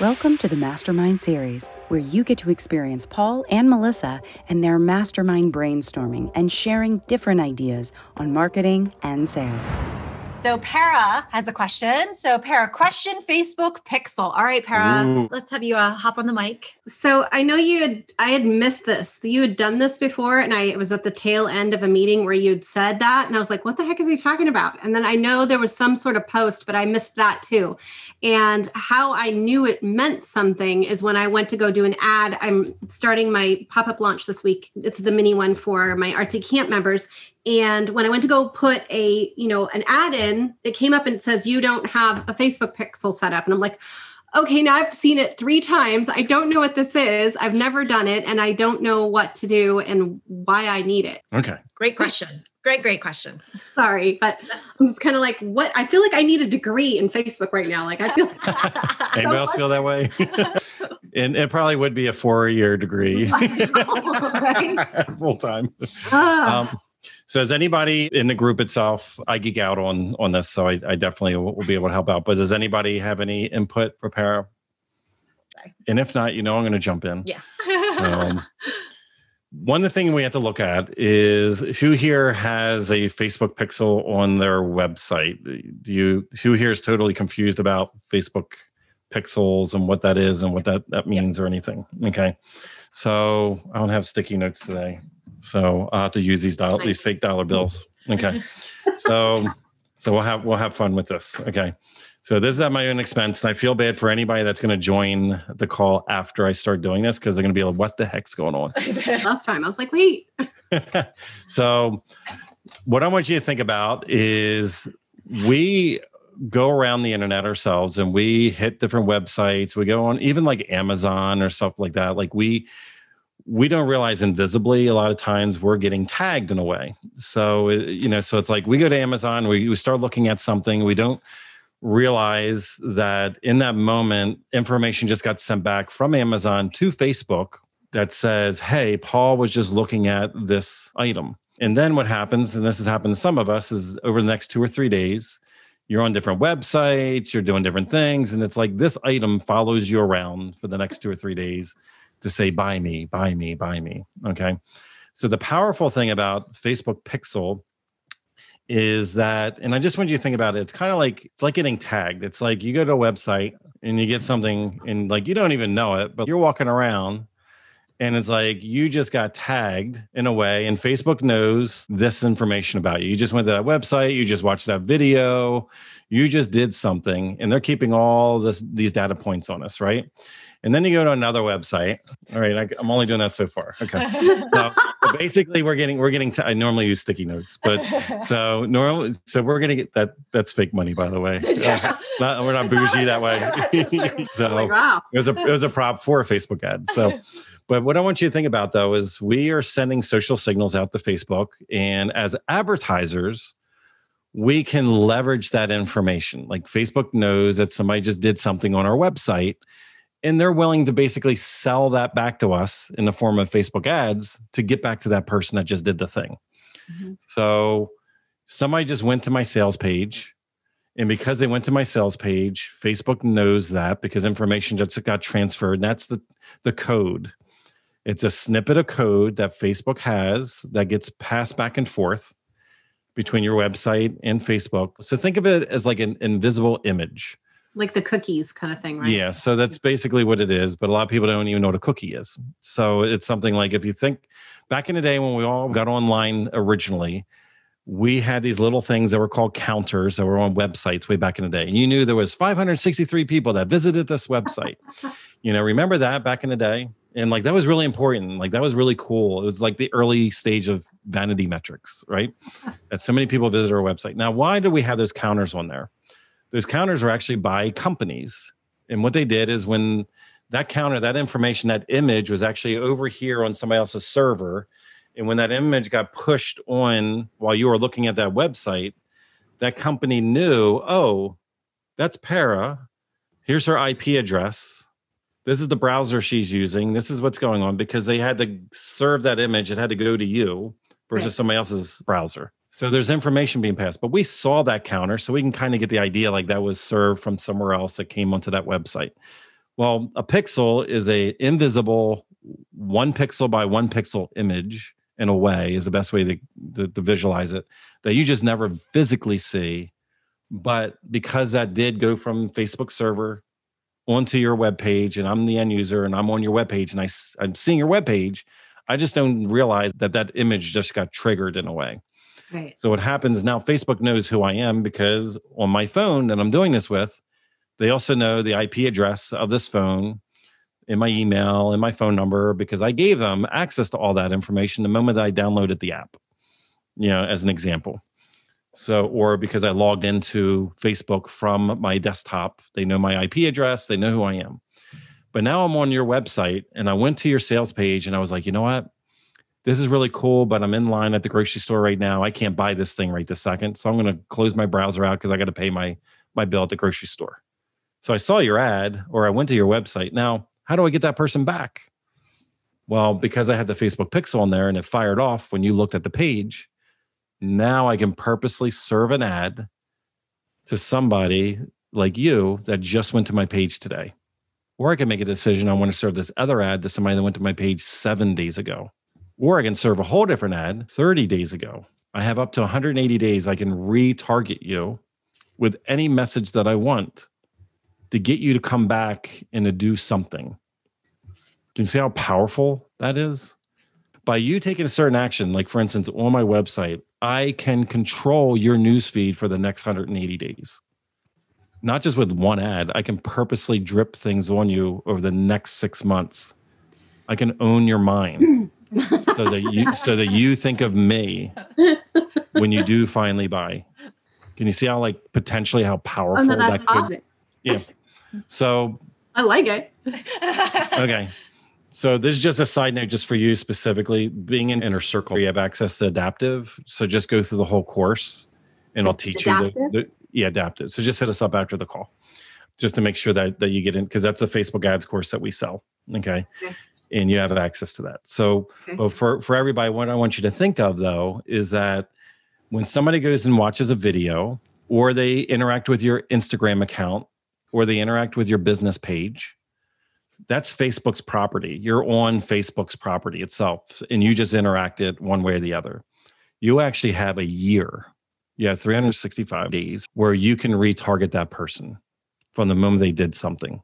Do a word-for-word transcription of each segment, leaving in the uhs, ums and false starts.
Welcome to the Mastermind Series, where you get to experience Paul and Melissa and their mastermind brainstorming and sharing different ideas on marketing and sales. So Pera has a question. So Pera, question Facebook Pixel. All right, Pera, Ooh. let's have you uh, hop on the mic. So I know you had, I had missed this. You had done this before, and I it was at the tail end of a meeting where you'd said that. And I was like, what the heck is he talking about? And then I know there was some sort of post, but I missed that too. And how I knew it meant something is when I went to go do an ad. I'm starting my pop-up launch this week. It's the mini one for my Artsy Camp members. And when I went to go put a, you know, an ad in, it came up and it says, you don't have a Facebook Pixel set up. And I'm like, okay, now I've seen it three times. I don't know what this is. I've never done it. And I don't know what to do and why I need it. Okay. Great question. Great, great question. Sorry, but I'm just kind of like, what? I feel like I need a degree in Facebook right now. Like I feel like anybody so else much. feel that way? And it probably would be a four-year degree. Full time. Uh. Um, So does anybody in the group itself, I geek out on on this, so I, I definitely will, will be able to help out. But does anybody have any input for Pera? Sorry. And if not, you know I'm going to jump in. Yeah. um, one of the things we have to look at is who here has a Facebook Pixel on their website? Do you? Who here is totally confused about Facebook Pixels and what that is and what that, that means yep. or anything? Okay. So I don't have sticky notes today. So I'll have to use these dollar, these fake dollar bills. Okay. So, so we'll have, we'll have fun with this. Okay. So this is at my own expense, and I feel bad for anybody that's going to join the call after I start doing this, because they're going to be like, what the heck's going on? Last time I was like, wait. So what I want you to think about is we go around the internet ourselves and we hit different websites. We go on even like Amazon or stuff like that. Like we, we don't realize invisibly a lot of times we're getting tagged in a way. So, you know, so it's like we go to Amazon, we, we start looking at something. We don't realize that in that moment, information just got sent back from Amazon to Facebook that says, hey, Paul was just looking at this item. And then what happens, and this has happened to some of us, is over the next two or three days, you're on different websites, you're doing different things. And it's like this item follows you around for the next two or three days to say, buy me, buy me, buy me, okay? So the powerful thing about Facebook Pixel is that, and I just want you to think about it, it's kind of like, it's like getting tagged. It's like you go to a website and you get something and like, you don't even know it, but you're walking around and it's like, you just got tagged in a way, and Facebook knows this information about you. You just went to that website, you just watched that video, you just did something, and they're keeping all this, these data points on us, right? And then you go to another website. All right, I, I'm only doing that so far. Okay. So, so basically, we're getting we're getting. T- I normally use sticky notes, but so normally, so we're gonna get that. That's fake money, by the way. Yeah. Uh, not, we're not it's bougie not like that just, way. Like, so like, wow. it was a it was a prop for a Facebook ad. So, but what I want you to think about though is we are sending social signals out to Facebook, and as advertisers, we can leverage that information. Like Facebook knows that somebody just did something on our website, and they're willing to basically sell that back to us in the form of Facebook ads to get back to that person that just did the thing. Mm-hmm. So somebody just went to my sales page, and because they went to my sales page, Facebook knows that because information just got transferred. And that's the, the code. It's a snippet of code that Facebook has that gets passed back and forth between your website and Facebook. So think of it as like an invisible image. Like the cookies kind of thing, right? Yeah, so that's basically what it is, but a lot of people don't even know what a cookie is. So it's something like, if you think back in the day when we all got online originally, we had these little things that were called counters that were on websites way back in the day. And you knew there was five hundred sixty-three people that visited this website. You know, remember that back in the day? And like, that was really important. Like, that was really cool. It was like the early stage of vanity metrics, right? That so many people visit our website. Now, why do we have those counters on there? Those counters were actually by companies. And what they did is when that counter, that information, that image was actually over here on somebody else's server, And when that image got pushed on while you were looking at that website, that company knew, oh, that's Pera. Here's her I P address. This is the browser she's using. This is what's going on, because they had to serve that image. It had to go to you versus right. somebody else's browser. So there's information being passed, but we saw that counter. So we can kind of get the idea like that was served from somewhere else that came onto that website. Well, a pixel is a invisible one pixel by one pixel image, in a way, is the best way to, to, to visualize it, that you just never physically see. But because that did go from Facebook server onto your web page, and I'm the end user and I'm on your web page and I, I'm seeing your web page, I just don't realize that that image just got triggered in a way. Right. So what happens now, Facebook knows who I am, because on my phone that I'm doing this with, they also know the I P address of this phone, in my email, in my phone number, because I gave them access to all that information the moment that I downloaded the app, you know, as an example. So, or because I logged into Facebook from my desktop, they know my I P address, they know who I am. But now I'm on your website and I went to your sales page and I was like, you know what? This is really cool, but I'm in line at the grocery store right now. I can't buy this thing right this second. So I'm going to close my browser out because I got to pay my, my bill at the grocery store. So I saw your ad, or I went to your website. Now, how do I get that person back? Well, because I had the Facebook pixel on there and it fired off when you looked at the page, now I can purposely serve an ad to somebody like you that just went to my page today. Or I can make a decision, I want to serve this other ad to somebody that went to my page seven days ago. Or I can serve a whole different ad thirty days ago. I have up to one hundred eighty days. I can retarget you with any message that I want to get you to come back and to do something. Can you see how powerful that is? By you taking a certain action, like for instance, on my website, I can control your newsfeed for the next one hundred eighty days. Not just with one ad, I can purposely drip things on you over the next six months. I can own your mind so that you so that you think of me when you do finally buy. Can you see how like potentially how powerful oh, no, that's that could awesome. Yeah. So I like it. Okay. So this is just a side note just for you specifically. Being in Inner Circle, you have access to Adaptive. So just go through the whole course and I'll teach adaptive? you. The, the, yeah, Adaptive. So just hit us up after the call just to make sure that, that you get in, because that's a Facebook ads course that we sell. Okay. okay. And you have access to that. So okay. but for, for everybody, what I want you to think of though is that when somebody goes and watches a video or they interact with your Instagram account, or they interact with your business page, that's Facebook's property. You're on Facebook's property itself, and you just interact it one way or the other. You actually have a year. You have three hundred sixty-five days where you can retarget that person from the moment they did something.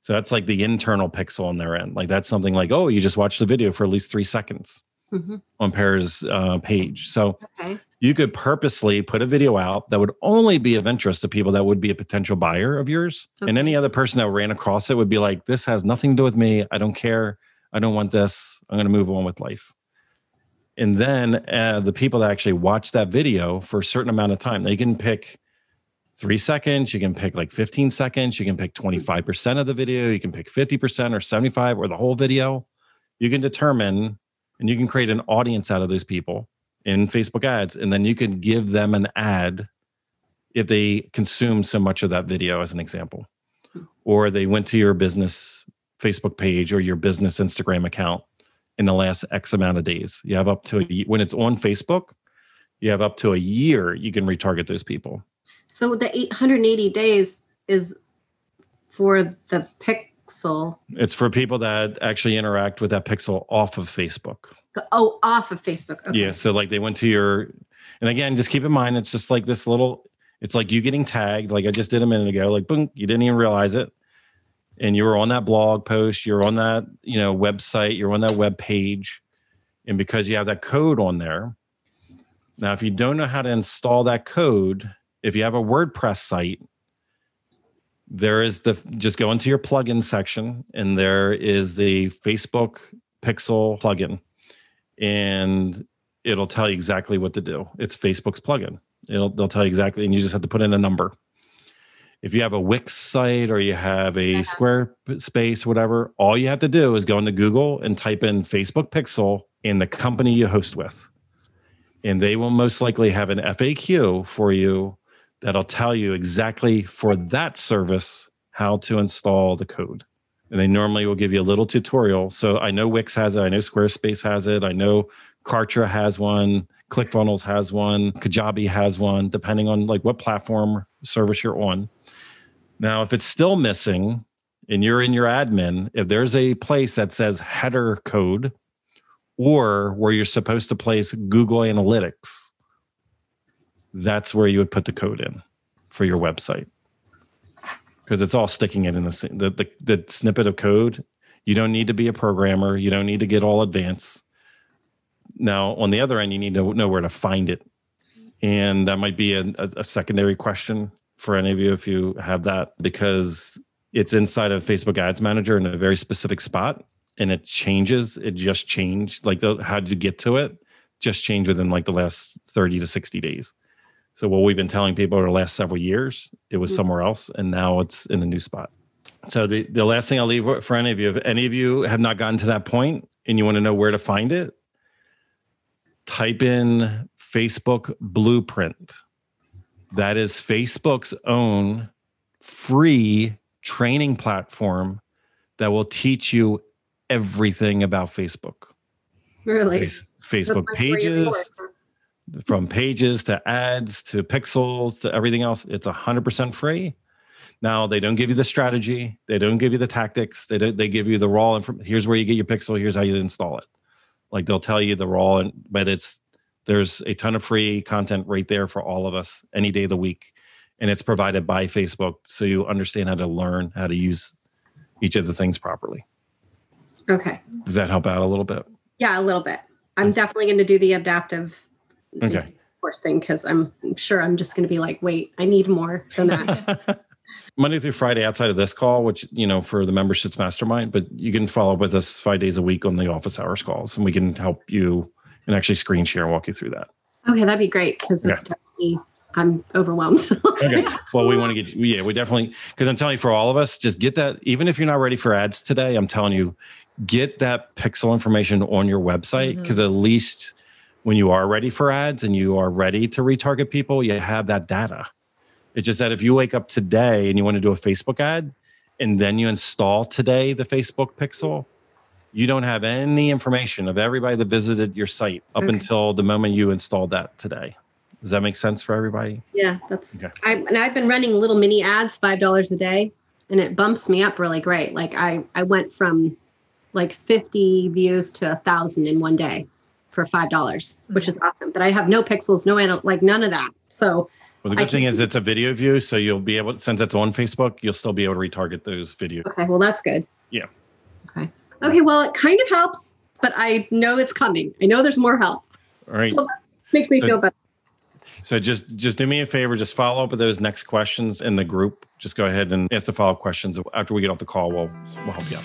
So that's like the internal pixel on their end. Like that's something like, oh, you just watched the video for at least three seconds mm-hmm. on Pera's uh, page. So okay. you could purposely put a video out that would only be of interest to people that would be a potential buyer of yours. Okay. And any other person that ran across it would be like, this has nothing to do with me. I don't care. I don't want this. I'm going to move on with life. And then uh, the people that actually watch that video for a certain amount of time, they can pick three seconds. You can pick like fifteen seconds. You can pick twenty-five percent of the video. You can pick fifty percent or seventy-five or the whole video. You can determine and you can create an audience out of those people in Facebook ads, and then you could give them an ad if they consume so much of that video, as an example, or they went to your business Facebook page or your business Instagram account in the last X amount of days. You have up to a, when it's on Facebook, you have up to a year you can retarget those people. So the eight hundred eighty days is for the pixel. It's for people that actually interact with that pixel off of Facebook. Oh, off of Facebook. Okay. Yeah. So like they went to your, and again, just keep in mind, it's just like this little, it's like you getting tagged. Like I just did a minute ago, like, boom, you didn't even realize it. And you were on that blog post, you're on that, you know, website, you're on that web page. And because you have that code on there. Now, if you don't know how to install that code, if you have a WordPress site, there is the, just go into your plugin section and there is the Facebook Pixel plugin. And it'll tell you exactly what to do. It's Facebook's plugin. It'll they'll tell you exactly, and you just have to put in a number. If you have a Wix site or you have a yeah. Squarespace, whatever, all you have to do is go into Google and type in Facebook Pixel in the company you host with. And they will most likely have an F A Q for you that'll tell you exactly for that service how to install the code. And they normally will give you a little tutorial. So I know Wix has it. I know Squarespace has it. I know Kartra has one. ClickFunnels has one. Kajabi has one, depending on like what platform service you're on. Now, if it's still missing and you're in your admin, if there's a place that says header code or where you're supposed to place Google Analytics, that's where you would put the code in for your website. Because it's all sticking it in the, the, the, the snippet of code. You don't need to be a programmer. You don't need to get all advanced. Now, on the other end, you need to know where to find it. And that might be a, a secondary question for any of you if you have that, because it's inside of Facebook Ads Manager in a very specific spot, and it changes. It just changed. Like, the, how did you get to it? Just changed within like the last thirty to sixty days. So what we've been telling people over the last several years, it was somewhere else, and now it's in a new spot. So the, the last thing I'll leave for any of you, if any of you have not gotten to that point and you want to know where to find it, type in Facebook Blueprint. That is Facebook's own free training platform that will teach you everything about Facebook. Really? Facebook pages. From pages to ads to pixels to everything else, it's one hundred percent free. Now, they don't give you the strategy. They don't give you the tactics. They don't, they give you the raw information. Here's where you get your pixel. Here's how you install it. Like, they'll tell you the raw, and, but it's there's a ton of free content right there for all of us any day of the week. And it's provided by Facebook, so you understand how to learn how to use each of the things properly. Okay. Does that help out a little bit? Yeah, a little bit. I'm definitely going to do the adaptive Okay. course thing, because I'm sure I'm just going to be like, wait, I need more than that. Monday through Friday outside of this call, which, you know, for the memberships mastermind, but you can follow up with us five days a week on the office hours calls, and we can help you and actually screen share and walk you through that. Okay. That'd be great. Cause it's okay. definitely, I'm overwhelmed. Okay. Well, we want to get, yeah, we definitely, cause I'm telling you, for all of us, just get that. Even if you're not ready for ads today, I'm telling you, get that pixel information on your website. Mm-hmm. Cause at least when you are ready for ads and you are ready to retarget people, you have that data. It's just that if you wake up today and you want to do a Facebook ad and then you install today the Facebook Pixel, you don't have any information of everybody that visited your site up okay. until the moment you installed that today. Does that make sense for everybody? Yeah, that's okay. I, and I've been running little mini ads, five dollars a day, and it bumps me up really great. Like I, I went from like fifty views to a thousand in one day. For five dollars, which is awesome. But I have no pixels, no, anal- like none of that. So well, the good thing is it's a video view. So you'll be able, since it's on Facebook, you'll still be able to retarget those videos. Okay. Well, that's good. Yeah. Okay. Okay. Well, it kind of helps, but I know it's coming. I know there's more help. All right. So that makes me so, feel better. So just, just do me a favor. Just follow up with those next questions in the group. Just go ahead and ask the follow-up questions. After we get off the call, we'll, we'll help you out.